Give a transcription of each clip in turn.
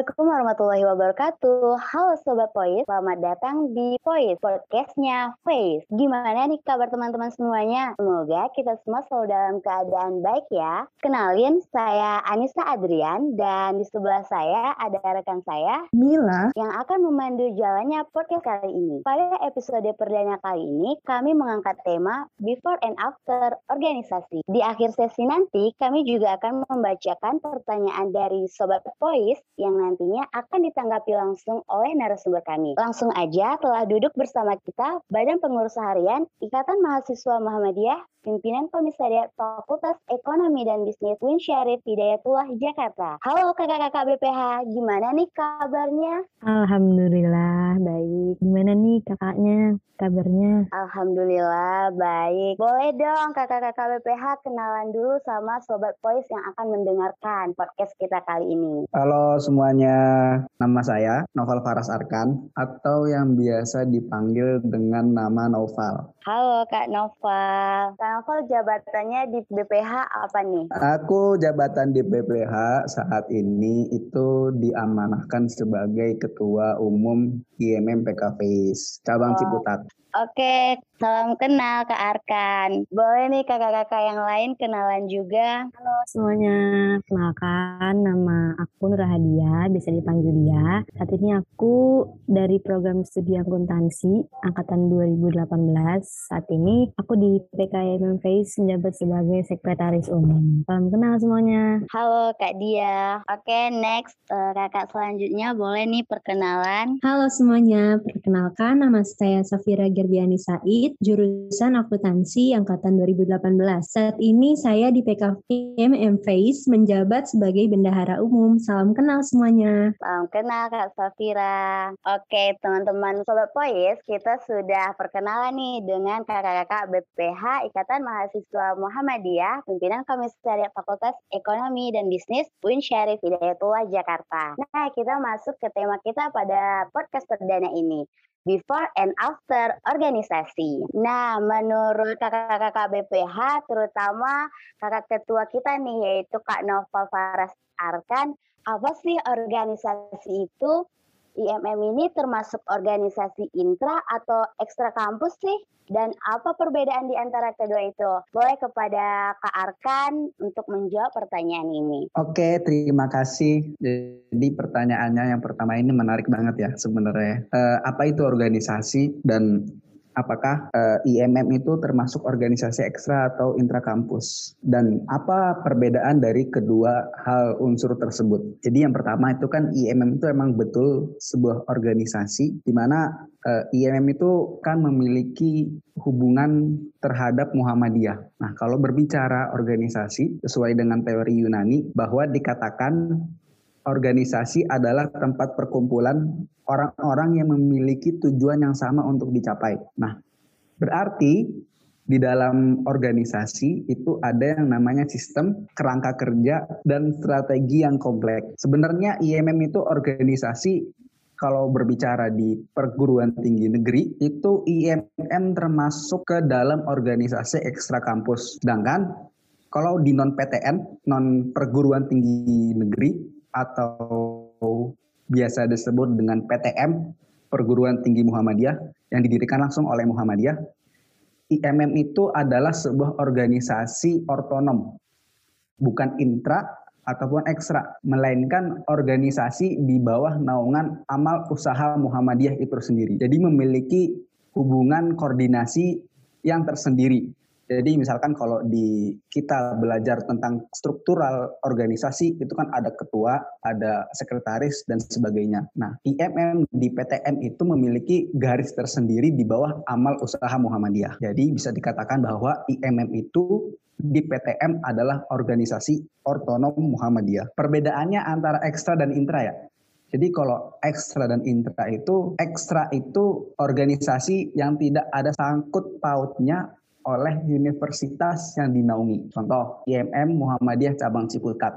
Assalamualaikum warahmatullahi wabarakatuh. Halo Sobat VOIS, selamat datang di VOIS, podcastnya Face. Gimana nih kabar teman-teman semuanya? Semoga kita semua selalu dalam keadaan baik ya. Kenalin, saya Anisa Adrian dan di sebelah saya ada rekan saya Mila yang akan memandu jalannya podcast kali ini. Pada episode perdana kali ini, kami mengangkat tema Before and After Organisasi. Di akhir sesi nanti, kami juga akan membacakan pertanyaan dari Sobat VOIS yang nantinya akan ditanggapi langsung oleh narasumber kami. Langsung aja telah duduk bersama kita Badan Pengurus Harian Ikatan Mahasiswa Muhammadiyah, Pimpinan Komisariat Fakultas Ekonomi dan Bisnis UIN Syarif Hidayatullah, Jakarta. Halo kakak-kakak BPH, gimana nih kabarnya? Alhamdulillah, baik. Gimana nih kakaknya, kabarnya? Alhamdulillah, baik. Boleh dong kakak-kakak BPH kenalan dulu sama Sobat VOIS yang akan mendengarkan podcast kita kali ini. Halo semuanya, nama saya Noval Faras Arkan atau yang biasa dipanggil dengan nama Noval. Halo Kak Noval. Noval, jabatannya di BPH apa nih? Aku jabatan di BPH saat ini itu diamanahkan sebagai Ketua Umum IMM PKFI cabang Ciputat. Oke, salam kenal Kak Arkan. Boleh nih kakak-kakak yang lain kenalan juga. Halo semuanya, kenalkan nama aku Nurhadiah, biasa dipanggil Dia. Saat ini aku dari program studi akuntansi angkatan 2018. Saat ini aku di PKM Face menjabat sebagai sekretaris umum. Salam kenal semuanya. Halo Kak Dia. Oke, next kakak selanjutnya boleh nih perkenalan. Halo semuanya, perkenalkan nama saya Sofira Biyani Said, jurusan akuntansi angkatan 2018. Saat ini saya di PKPM MFACE menjabat sebagai bendahara umum. Salam kenal semuanya. Salam kenal Kak Safira. Oke, teman-teman Sobat VOIS, kita sudah perkenalan nih dengan kakak-kakak BPH Ikatan Mahasiswa Muhammadiyah, Pimpinan Komisariat Fakultas Ekonomi dan Bisnis UIN Syarif Hidayatullah, Jakarta. Nah, kita masuk ke tema kita pada podcast perdana ini, Before and After Organisasi. Nah, menurut kakak-kakak BPH, terutama kakak ketua kita nih, yaitu Kak Noval Faras Arkan, apa sih organisasi itu? IMM ini termasuk organisasi intra atau ekstra kampus sih? Dan apa perbedaan di antara kedua itu? Boleh kepada Kak Arkan untuk menjawab pertanyaan ini. Oke, terima kasih. Jadi pertanyaannya yang pertama ini menarik banget ya sebenarnya. Apa itu organisasi dan apakah IMM itu termasuk organisasi ekstra atau intrakampus? Dan apa perbedaan dari kedua hal unsur tersebut? Jadi yang pertama itu kan IMM itu emang betul sebuah organisasi di mana IMM itu kan memiliki hubungan terhadap Muhammadiyah. Nah, kalau berbicara organisasi sesuai dengan teori Yunani bahwa dikatakan organisasi adalah tempat perkumpulan orang-orang yang memiliki tujuan yang sama untuk dicapai. Nah, berarti di dalam organisasi itu ada yang namanya sistem, kerangka kerja, dan strategi yang kompleks. Sebenarnya IMM itu organisasi. Kalau berbicara di perguruan tinggi negeri, itu IMM termasuk ke dalam organisasi ekstra kampus. Sedangkan kalau di non-PTN, non-perguruan tinggi negeri, atau biasa disebut dengan PTM, Perguruan Tinggi Muhammadiyah, yang didirikan langsung oleh Muhammadiyah, IMM itu adalah sebuah organisasi otonom, bukan intra ataupun ekstra, melainkan organisasi di bawah naungan amal usaha Muhammadiyah itu sendiri. Jadi memiliki hubungan koordinasi yang tersendiri. Jadi misalkan kalau di kita belajar tentang struktural organisasi itu kan ada ketua, ada sekretaris dan sebagainya. Nah, IMM di PTM itu memiliki garis tersendiri di bawah amal usaha Muhammadiyah. Jadi bisa dikatakan bahwa IMM itu di PTM adalah organisasi otonom Muhammadiyah. Perbedaannya antara ekstra dan intra ya. Jadi kalau ekstra dan intra itu, ekstra itu organisasi yang tidak ada sangkut pautnya oleh universitas yang dinaungi. Contoh, IMM Muhammadiyah cabang Ciputat.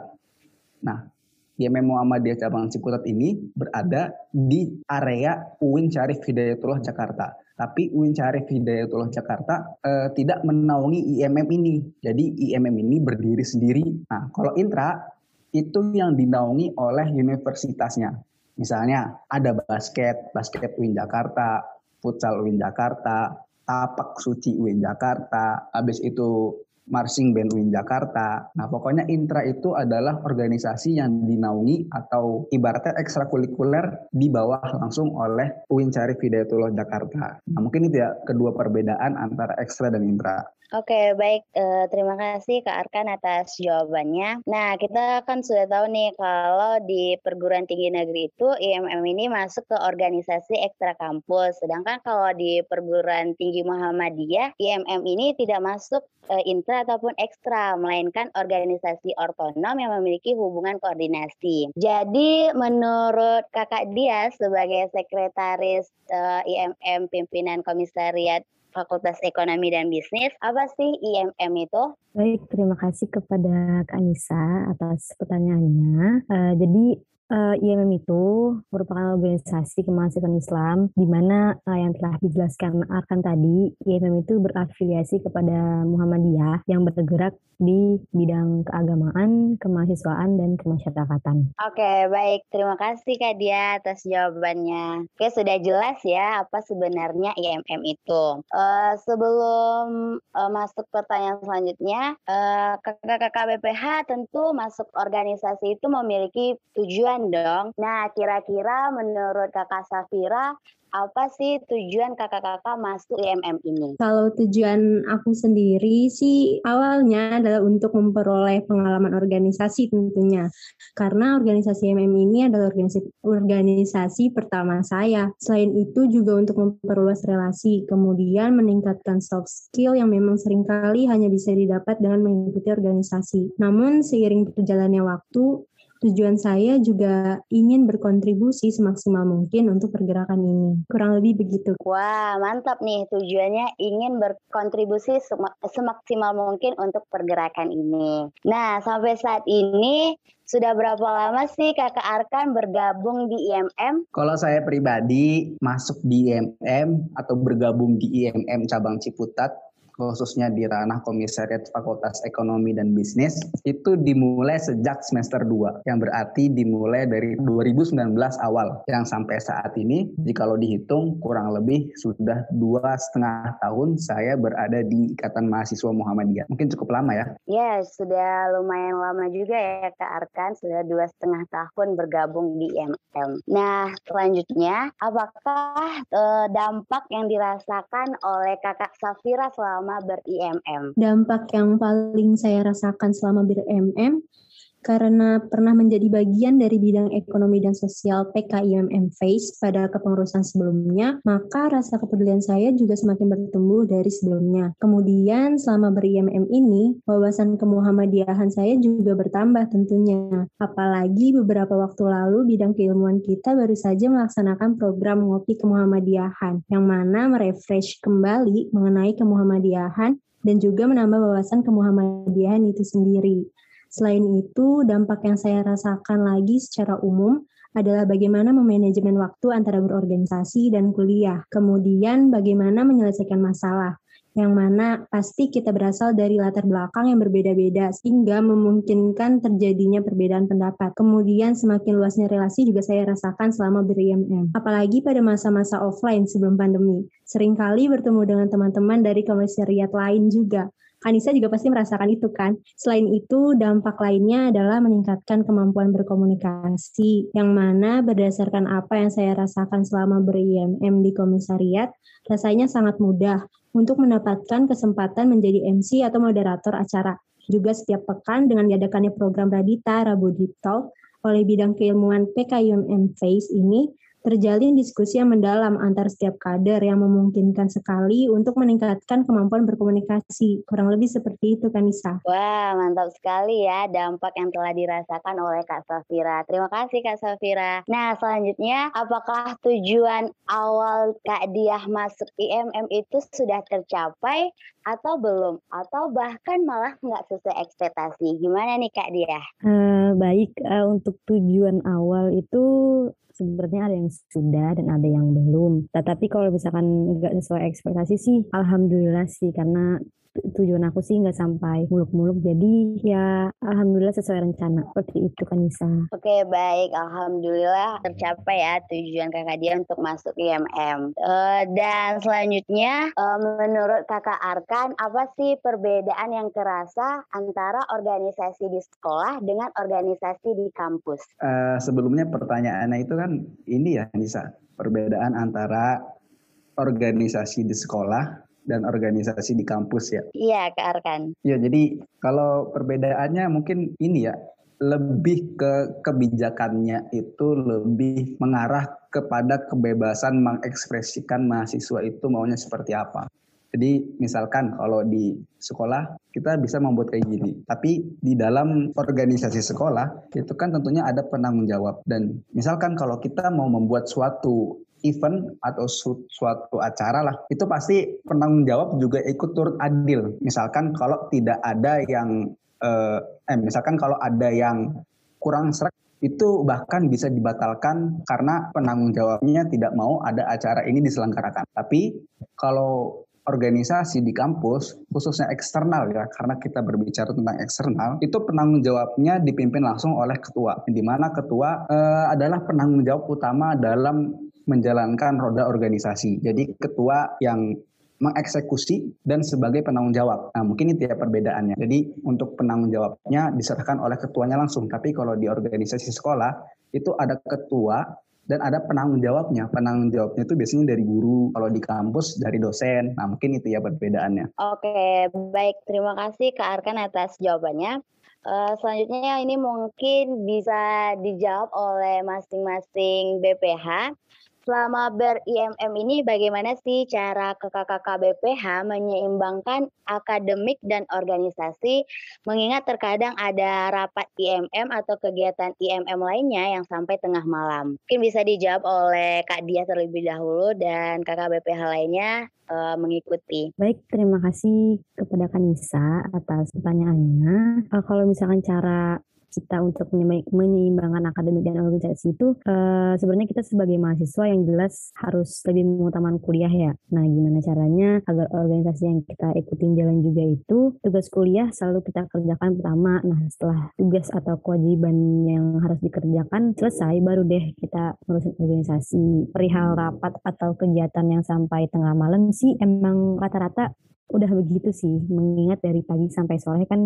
Nah, IMM Muhammadiyah cabang Ciputat ini berada di area UIN Syarif Hidayatullah Jakarta. Tapi UIN Syarif Hidayatullah Jakarta tidak menaungi IMM ini. Jadi IMM ini berdiri sendiri. Nah, kalau intra itu yang dinaungi oleh universitasnya. Misalnya ada basket UIN Jakarta, futsal UIN Jakarta, tapak suci UIN Jakarta, habis itu marching band UIN Jakarta. Nah, pokoknya Intra itu adalah organisasi yang dinaungi atau ibaratnya ekstrakurikuler di bawah langsung oleh UIN Syarif Hidayatullah Jakarta. Nah, mungkin itu ya kedua perbedaan antara Ekstra dan Intra. Oke, baik. Terima kasih Kak Arkan atas jawabannya. Nah, kita kan sudah tahu nih kalau di perguruan tinggi negeri itu IMM ini masuk ke organisasi ekstra kampus. Sedangkan kalau di perguruan tinggi Muhammadiyah, IMM ini tidak masuk intra ataupun ekstra, melainkan organisasi otonom yang memiliki hubungan koordinasi. Jadi, menurut Kakak Dias sebagai sekretaris IMM pimpinan komisariat Fakultas Ekonomi dan Bisnis, apa sih IMM itu? Baik, terima kasih kepada Kak Anisa atas pertanyaannya. Jadi IMM itu merupakan organisasi kemahasiswaan Islam, di mana yang telah dijelaskan Arkan tadi, IMM itu berafiliasi kepada Muhammadiyah yang bergerak di bidang keagamaan, kemahasiswaan, dan kemasyarakatan. Oke, baik. Terima kasih Kak Dia atas jawabannya. Oke, sudah jelas ya apa sebenarnya IMM itu. Sebelum masuk pertanyaan selanjutnya, kakak-kakak BPH tentu masuk organisasi itu memiliki tujuan dong. Nah, kira-kira menurut Kakak Sofira, apa sih tujuan kakak-kakak masuk IMM ini? Kalau tujuan aku sendiri sih awalnya adalah untuk memperoleh pengalaman organisasi tentunya. Karena organisasi IMM ini adalah organisasi pertama saya. Selain itu juga untuk memperluas relasi, kemudian meningkatkan soft skill yang memang seringkali hanya bisa didapat dengan mengikuti organisasi. Namun seiring berjalannya waktu, tujuan saya juga ingin berkontribusi semaksimal mungkin untuk pergerakan ini. Kurang lebih begitu. Wah, mantap nih. Tujuannya ingin berkontribusi semaksimal mungkin untuk pergerakan ini. Nah, sampai saat ini sudah berapa lama sih Kakak Arkan bergabung di IMM? Kalau saya pribadi masuk di IMM atau bergabung di IMM cabang Ciputat, khususnya di ranah Komisariat Fakultas Ekonomi dan Bisnis, itu dimulai sejak semester 2, yang berarti dimulai dari 2019 awal, yang sampai saat ini, jikalau dihitung kurang lebih sudah 2,5 tahun saya berada di Ikatan Mahasiswa Muhammadiyah. Mungkin cukup lama ya? Ya, sudah lumayan lama juga ya Kak Arkan, sudah 2,5 tahun bergabung di IMM. Nah, selanjutnya, apakah dampak yang dirasakan oleh Kakak Sofira selama ber-IMM? Dampak yang paling saya rasakan selama ber-IMM karena pernah menjadi bagian dari bidang ekonomi dan sosial PKM MFACE pada kepengurusan sebelumnya, maka rasa kepedulian saya juga semakin bertumbuh dari sebelumnya. Kemudian selama ber-IMM ini, wawasan kemuhammadiyahan saya juga bertambah tentunya. Apalagi beberapa waktu lalu bidang keilmuan kita baru saja melaksanakan program ngopi kemuhammadiyahan, yang mana merefresh kembali mengenai kemuhammadiyahan dan juga menambah wawasan kemuhammadiyahan itu sendiri. Selain itu, dampak yang saya rasakan lagi secara umum adalah bagaimana memanajemen waktu antara berorganisasi dan kuliah. Kemudian bagaimana menyelesaikan masalah, yang mana pasti kita berasal dari latar belakang yang berbeda-beda sehingga memungkinkan terjadinya perbedaan pendapat. Kemudian semakin luasnya relasi juga saya rasakan selama ber-IMM. Apalagi pada masa-masa offline sebelum pandemi, seringkali bertemu dengan teman-teman dari komisariat lain juga. Anissa juga pasti merasakan itu kan. Selain itu, dampak lainnya adalah meningkatkan kemampuan berkomunikasi, yang mana berdasarkan apa yang saya rasakan selama ber-IMM di komisariat, rasanya sangat mudah untuk mendapatkan kesempatan menjadi MC atau moderator acara. Juga setiap pekan dengan diadakannya program Radita Rabu Dito oleh bidang keilmuan PKYM Face ini, terjalin diskusi yang mendalam antar setiap kader yang memungkinkan sekali untuk meningkatkan kemampuan berkomunikasi. Kurang lebih seperti itu, Kanisa. Wah, mantap sekali ya dampak yang telah dirasakan oleh Kak Sofira. Terima kasih, Kak Sofira. Nah, selanjutnya, apakah tujuan awal Kak Diah masuk IMM itu sudah tercapai atau belum? Atau bahkan malah nggak sesuai ekspektasi? Gimana nih, Kak Diah? Baik, untuk tujuan awal itu sebenarnya ada yang sudah dan ada yang belum. Tetapi kalau misalkan nggak sesuai ekspektasi sih, alhamdulillah sih, karena tujuan aku sih nggak sampai muluk-muluk, jadi ya alhamdulillah sesuai rencana seperti itu kan Nisa. Oke, baik, alhamdulillah tercapai ya tujuan kakak dia untuk masuk IMM. Dan selanjutnya menurut kakak Arkan, apa sih perbedaan yang kerasa antara organisasi di sekolah dengan organisasi di kampus? Sebelumnya pertanyaannya itu kan ini ya Nisa, perbedaan antara organisasi di sekolah dan organisasi di kampus ya? Iya, Kak Arkan. Ya, jadi kalau perbedaannya mungkin ini ya, lebih ke kebijakannya itu lebih mengarah kepada kebebasan mengekspresikan mahasiswa itu maunya seperti apa. Jadi misalkan kalau di sekolah kita bisa membuat kayak gini, tapi di dalam organisasi sekolah itu kan tentunya ada penanggung jawab. Dan misalkan kalau kita mau membuat suatu event atau suatu acara lah, itu pasti penanggung jawab juga ikut turut adil. Misalkan kalau tidak ada yang misalkan kalau ada yang kurang srek, itu bahkan bisa dibatalkan karena penanggung jawabnya tidak mau ada acara ini diselenggarakan. Tapi kalau organisasi di kampus, khususnya eksternal ya, karena kita berbicara tentang eksternal, itu penanggung jawabnya dipimpin langsung oleh ketua, di mana ketua adalah penanggung jawab utama dalam menjalankan roda organisasi. Jadi ketua yang mengeksekusi dan sebagai penanggung jawab. Nah, mungkin itu ya perbedaannya. Jadi untuk penanggung jawabnya diserahkan oleh ketuanya langsung. Tapi kalau di organisasi sekolah itu ada ketua dan ada penanggung jawabnya. Penanggung jawabnya itu biasanya dari guru, kalau di kampus dari dosen. Nah, mungkin itu ya perbedaannya. Oke, baik. Terima kasih Kak Arkan atas jawabannya. Selanjutnya ini mungkin bisa dijawab oleh masing-masing BPH. Selama ber-IMM ini bagaimana sih cara kakak-kakak BPH menyeimbangkan akademik dan organisasi, mengingat terkadang ada rapat IMM atau kegiatan IMM lainnya yang sampai tengah malam. Mungkin bisa dijawab oleh Kak Dia terlebih dahulu dan kakak BPH lainnya mengikuti. Baik, terima kasih kepada Kak Nisa atas pertanyaannya. Kalau misalkan cara kita untuk menyeimbangkan akademik dan organisasi itu, sebenarnya kita sebagai mahasiswa yang jelas harus lebih mengutamakan kuliah ya. Nah, gimana caranya agar organisasi yang kita ikutin jalan juga itu, tugas kuliah selalu kita kerjakan pertama. Nah, setelah tugas atau kewajiban yang harus dikerjakan selesai, baru deh kita ngurusin organisasi. Perihal rapat atau kegiatan yang sampai tengah malam sih emang rata-rata udah begitu sih, mengingat dari pagi sampai sore kan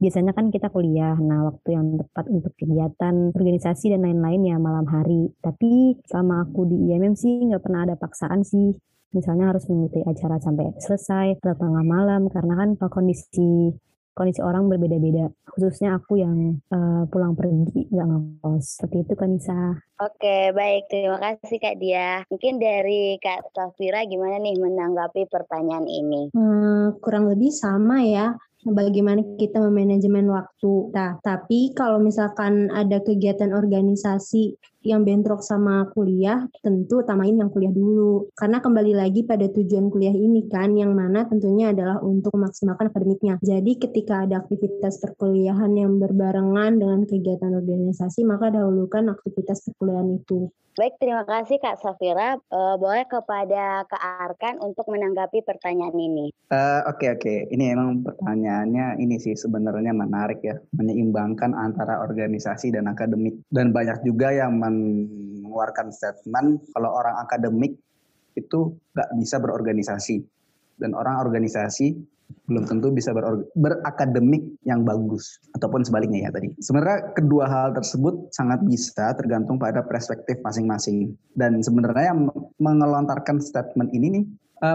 biasanya kan kita kuliah. Nah, waktu yang tepat untuk kegiatan organisasi dan lain-lain ya malam hari. Tapi selama aku di IMM sih nggak pernah ada paksaan sih, misalnya harus mengikuti acara sampai selesai atau tengah malam, karena kan kondisi orang berbeda-beda. Khususnya aku yang pulang pergi nggak ngekos. Seperti itu kan Nisa. Oke, baik. Terima kasih Kak Dia. Mungkin dari Kak Sofira gimana nih menanggapi pertanyaan ini? Kurang lebih sama ya, bagaimana kita memanajemen waktu. Nah, tapi kalau misalkan ada kegiatan organisasi yang bentrok sama kuliah, tentu utamain yang kuliah dulu. Karena kembali lagi pada tujuan kuliah ini kan, yang mana tentunya adalah untuk memaksimalkan akademiknya. Jadi ketika ada aktivitas perkuliahan yang berbarengan dengan kegiatan organisasi, maka dahulukan aktivitas perkuliahan itu. Baik, terima kasih Kak Safira. Boleh kepada Kak Arkan untuk menanggapi pertanyaan ini. Oke. Ini emang pertanyaannya ini sih sebenarnya menarik ya. Menyeimbangkan antara organisasi dan akademik. Dan banyak juga yang mengeluarkan statement kalau orang akademik itu nggak bisa berorganisasi. Dan orang organisasi belum tentu bisa berakademik yang bagus, ataupun sebaliknya ya tadi. Sebenarnya kedua hal tersebut sangat bisa tergantung pada perspektif masing-masing. Dan sebenarnya yang mengelontarkan statement ini nih,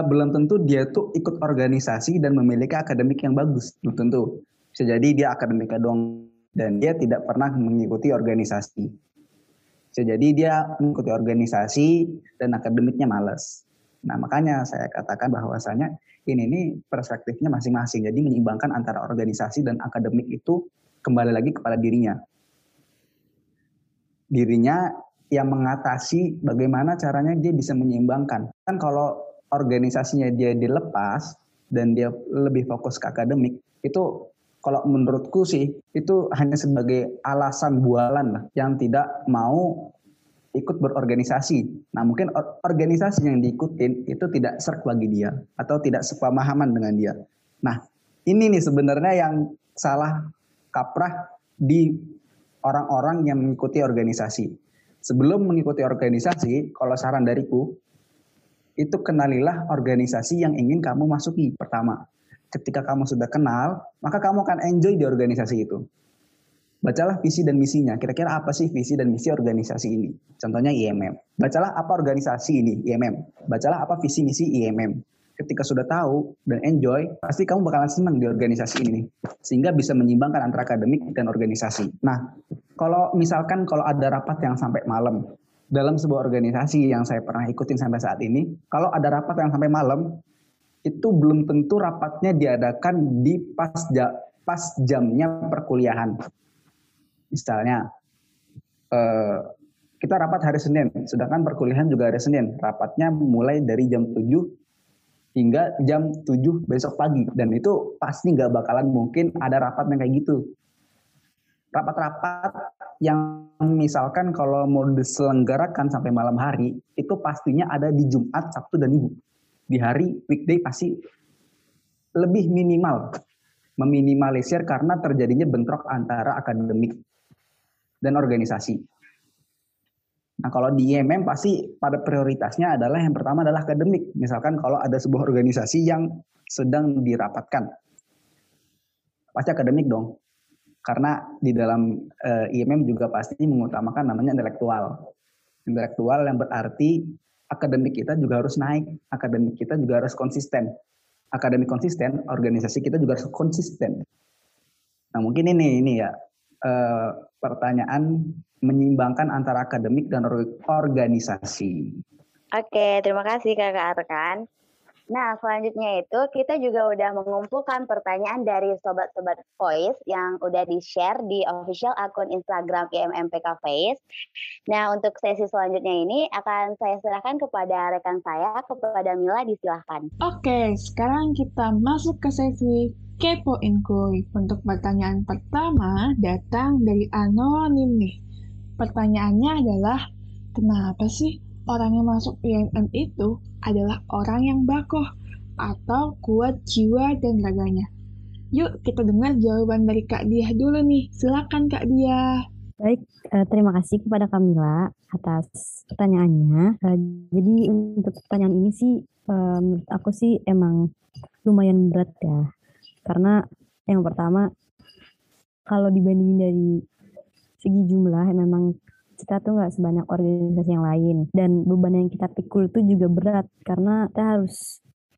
belum tentu dia tuh ikut organisasi dan memiliki akademik yang bagus. Belum tentu. Bisa jadi dia akademiknya doang dan dia tidak pernah mengikuti organisasi. Bisa jadi dia mengikuti organisasi dan akademiknya malas. Nah, makanya saya katakan bahwasanya ini perspektifnya masing-masing. Jadi menyeimbangkan antara organisasi dan akademik itu kembali lagi kepada dirinya. Dirinya yang mengatasi bagaimana caranya dia bisa menyeimbangkan. Kan kalau organisasinya dia dilepas dan dia lebih fokus ke akademik, itu kalau menurutku sih itu hanya sebagai alasan bualan lah yang tidak mau ikut berorganisasi. Nah, mungkin organisasi yang diikutin itu tidak serk bagi dia atau tidak sepemahaman dengan dia. Nah, ini nih sebenarnya yang salah kaprah di orang-orang yang mengikuti organisasi. Sebelum mengikuti organisasi, kalau saran dariku, itu kenalilah organisasi yang ingin kamu masuki pertama. Ketika kamu sudah kenal, maka kamu akan enjoy di organisasi itu. Bacalah visi dan misinya. Kira-kira apa sih visi dan misi organisasi ini? Contohnya IMM. Bacalah apa organisasi ini, IMM. Bacalah apa visi misi IMM. Ketika sudah tahu dan enjoy, pasti kamu bakalan senang di organisasi ini. Sehingga bisa menyimbangkan antara akademik dan organisasi. Nah, kalau misalkan kalau ada rapat yang sampai malam, dalam sebuah organisasi yang saya pernah ikutin sampai saat ini, kalau ada rapat yang sampai malam, itu belum tentu rapatnya diadakan di pas jamnya perkuliahan. Misalnya, kita rapat hari Senin, sedangkan perkuliahan juga hari Senin. Rapatnya mulai dari jam 7 hingga jam 7 besok pagi. Dan itu pasti nggak bakalan mungkin ada rapat yang kayak gitu. Rapat-rapat yang misalkan kalau mau diselenggarakan sampai malam hari, itu pastinya ada di Jumat, Sabtu, dan Minggu. Di hari weekday pasti lebih minimal. Meminimalisir karena terjadinya bentrok antara akademik dan organisasi. Nah, kalau di IMM pasti pada prioritasnya adalah yang pertama adalah akademik. Misalkan kalau ada sebuah organisasi yang sedang dirapatkan, pasti akademik dong. Karena di dalam IMM juga pasti mengutamakan namanya intelektual. Intelektual yang berarti akademik kita juga harus naik, akademik kita juga harus konsisten. Akademik konsisten, organisasi kita juga harus konsisten. Nah, mungkin ini ya pertanyaan menyimbangkan antara akademik dan organisasi. Oke, terima kasih Kakak Arkan. Nah, selanjutnya itu kita juga udah mengumpulkan pertanyaan dari sobat-sobat VOIS yang udah di-share di official akun Instagram IMM PKFace. Nah, untuk sesi selanjutnya ini akan saya serahkan kepada rekan saya, kepada Mila, disilahkan. Oke, sekarang kita masuk ke sesi Kepoin Kuy. Untuk pertanyaan pertama datang dari anonim nih. Pertanyaannya adalah, kenapa sih orang yang masuk IMM itu adalah orang yang bakoh atau kuat jiwa dan raganya? Yuk kita dengar jawaban dari Kak Diah dulu nih. Silakan Kak Diah. Baik, terima kasih kepada Kamila atas pertanyaannya. Jadi untuk pertanyaan ini sih, menurut aku sih emang lumayan berat ya. Karena yang pertama, kalau dibandingin dari segi jumlah, memang kita tuh nggak sebanyak organisasi yang lain, dan beban yang kita pikul tuh juga berat karena kita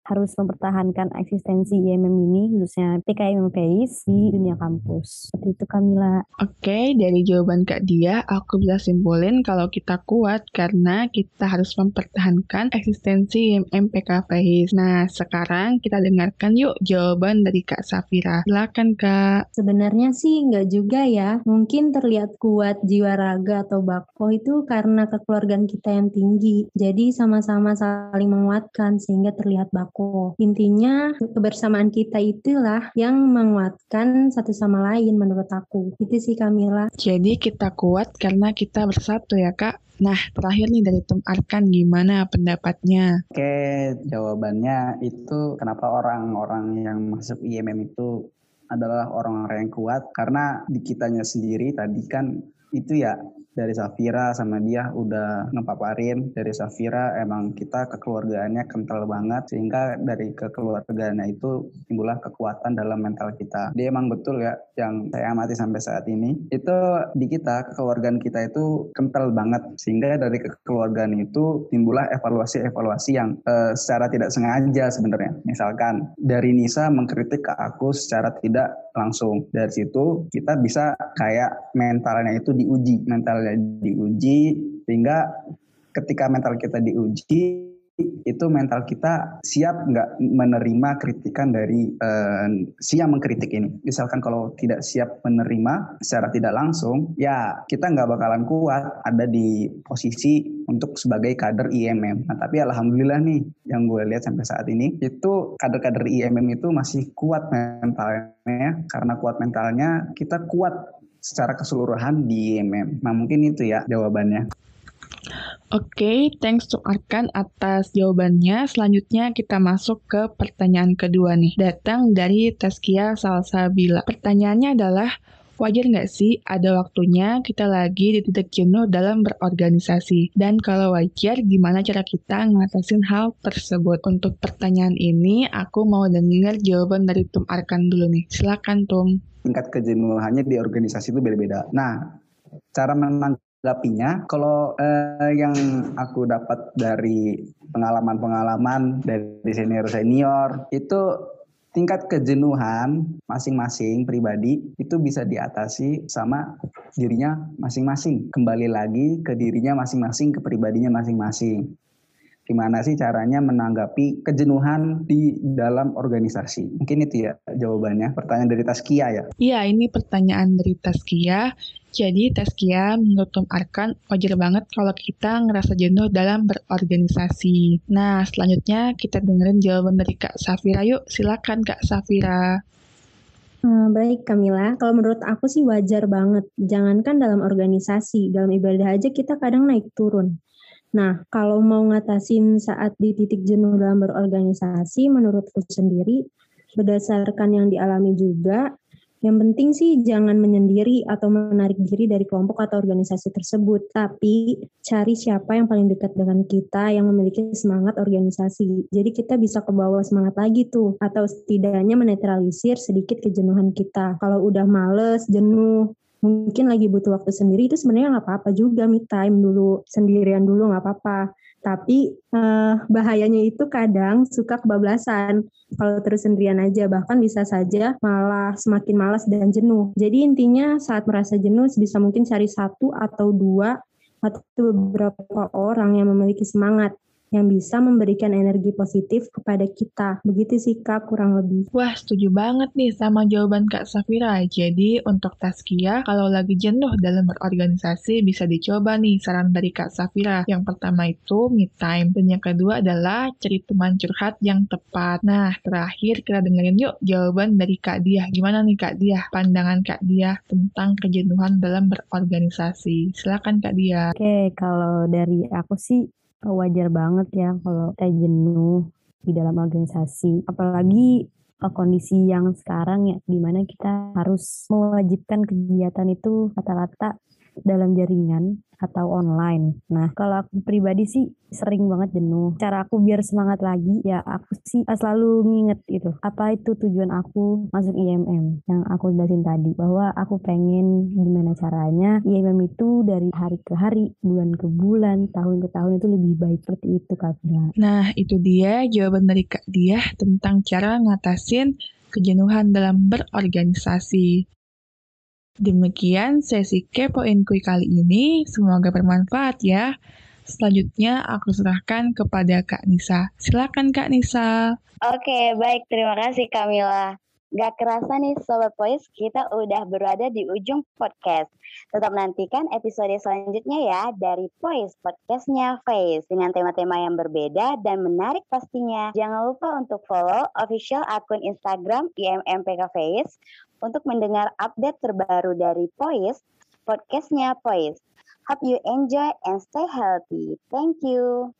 harus mempertahankan eksistensi IMM ini, khususnya PKM Face di dunia kampus. Seperti itu Kamila. Oke, dari jawaban Kak Diah aku bisa simpulin kalau kita kuat karena kita harus mempertahankan eksistensi IMM Face. Nah, sekarang kita dengarkan yuk jawaban dari Kak Sofira. Silakan Kak. Sebenarnya sih nggak juga ya. Mungkin terlihat kuat jiwa raga atau bakoh itu karena kekeluargaan kita yang tinggi. Jadi sama-sama saling menguatkan sehingga terlihat bakoh. Intinya kebersamaan kita itulah yang menguatkan satu sama lain menurut aku. Itu sih Kamila. Jadi kita kuat karena kita bersatu ya Kak. Nah, terakhir nih dari Tim Arkan, gimana pendapatnya? Oke, jawabannya itu kenapa orang-orang yang masuk IMM itu adalah orang-orang yang kuat. Karena di kitanya sendiri tadi kan itu ya, dari Sofira sama dia udah ngepaparin. Dari Sofira emang kita kekeluargaannya kental banget, sehingga dari kekeluargaannya itu timbullah kekuatan dalam mental kita. Dia emang betul ya, yang saya amati sampai saat ini, itu di kita, kekeluargaan kita itu kental banget, sehingga dari kekeluargaan itu timbullah evaluasi-evaluasi yang secara tidak sengaja sebenarnya. Misalkan dari Nisa mengkritik ke aku secara tidak langsung, dari situ kita bisa kayak mentalnya itu diuji, sehingga ketika mental kita diuji, itu mental kita siap nggak menerima kritikan dari si yang mengkritik ini. Misalkan kalau tidak siap menerima secara tidak langsung, ya kita nggak bakalan kuat ada di posisi untuk sebagai kader IMM. Nah, tapi alhamdulillah nih, yang gue lihat sampai saat ini, itu kader-kader IMM itu masih kuat mentalnya. Karena kuat mentalnya, kita kuat secara keseluruhan di IMM. Nah, mungkin itu ya jawabannya. Oke, thanks to Arkan atas jawabannya. Selanjutnya kita masuk ke pertanyaan kedua nih. Datang dari Taskia Salsabila. Pertanyaannya adalah, wajar nggak sih ada waktunya kita lagi di titik jenuh dalam berorganisasi? Dan kalau wajar, gimana cara kita ngatasin hal tersebut? Untuk pertanyaan ini, aku mau dengar jawaban dari Tum Arkan dulu nih. Silakan Tum. Tingkat kejenuhannya di organisasi itu beda-beda. Nah, cara menanggapinya, kalau yang aku dapat dari pengalaman-pengalaman dari senior-senior, itu tingkat kejenuhan masing-masing pribadi itu bisa diatasi sama dirinya masing-masing. Kembali lagi ke dirinya masing-masing, ke pribadinya masing-masing. Gimana sih caranya menanggapi kejenuhan di dalam organisasi? Mungkin itu ya jawabannya. Pertanyaan dari Taskia ya? Iya, ini pertanyaan dari Taskia. Jadi Taskia, menurut Tum Arkan, wajar banget kalau kita ngerasa jenuh dalam berorganisasi. Nah, selanjutnya kita dengerin jawaban dari Kak Sofira. Yuk, silakan Kak Sofira. Baik Kamila, kalau menurut aku sih wajar banget. Jangankan dalam organisasi, dalam ibadah aja kita kadang naik turun. Nah, kalau mau ngatasin saat di titik jenuh dalam berorganisasi, menurutku sendiri, berdasarkan yang dialami juga, yang penting sih jangan menyendiri atau menarik diri dari kelompok atau organisasi tersebut, tapi cari siapa yang paling dekat dengan kita yang memiliki semangat organisasi. Jadi kita bisa kebawa semangat lagi tuh, atau setidaknya menetralisir sedikit kejenuhan kita. Kalau udah males, jenuh, mungkin lagi butuh waktu sendiri, itu sebenarnya nggak apa-apa juga, me time dulu, sendirian dulu nggak apa-apa. Tapi bahayanya itu kadang suka kebablasan kalau terus sendirian aja, bahkan bisa saja malah semakin malas dan jenuh. Jadi intinya saat merasa jenuh sebisa mungkin cari satu atau dua atau beberapa orang yang memiliki semangat yang bisa memberikan energi positif kepada kita. Begitu sih Kak, kurang lebih. Wah, setuju banget nih sama jawaban Kak Sofira. Jadi untuk Taskia, kalau lagi jenuh dalam berorganisasi bisa dicoba nih saran dari Kak Sofira. Yang pertama itu me time, dan yang kedua adalah cari teman curhat yang tepat. Nah, terakhir kita dengerin yuk jawaban dari Kak Diah. Gimana nih Kak Diah, pandangan Kak Diah tentang kejenuhan dalam berorganisasi? Silakan Kak Diah. Oke, kalau dari aku sih wajar banget ya kalau kita jenuh di dalam organisasi. Apalagi kondisi yang sekarang ya, dimana kita harus mewajibkan kegiatan itu rata-rata dalam jaringan atau online. Nah, kalau aku pribadi sih sering banget jenuh. Cara aku biar semangat lagi ya, aku sih selalu nginget itu. Apa itu tujuan aku masuk IMM yang aku jelasin tadi, bahwa aku pengen gimana caranya IMM itu dari hari ke hari, bulan ke bulan, tahun ke tahun itu lebih baik, seperti itu Kak Bila. Nah, itu dia jawaban dari Kak Diah tentang cara ngatasin kejenuhan dalam berorganisasi. Demikian sesi Kepoin Kui kali ini, semoga bermanfaat ya. Selanjutnya aku serahkan kepada Kak Nisa. Silakan Kak Nisa. Oke, baik, terima kasih Kamila. Gak kerasa nih Sobat Voice, kita udah berada di ujung podcast. Tetap nantikan episode selanjutnya ya dari Voice, podcastnya Face, dengan tema-tema yang berbeda dan menarik pastinya. Jangan lupa untuk follow official akun Instagram IMM PKFeis untuk mendengar update terbaru dari Voice, podcastnya Voice. Hope you enjoy and stay healthy. Thank you.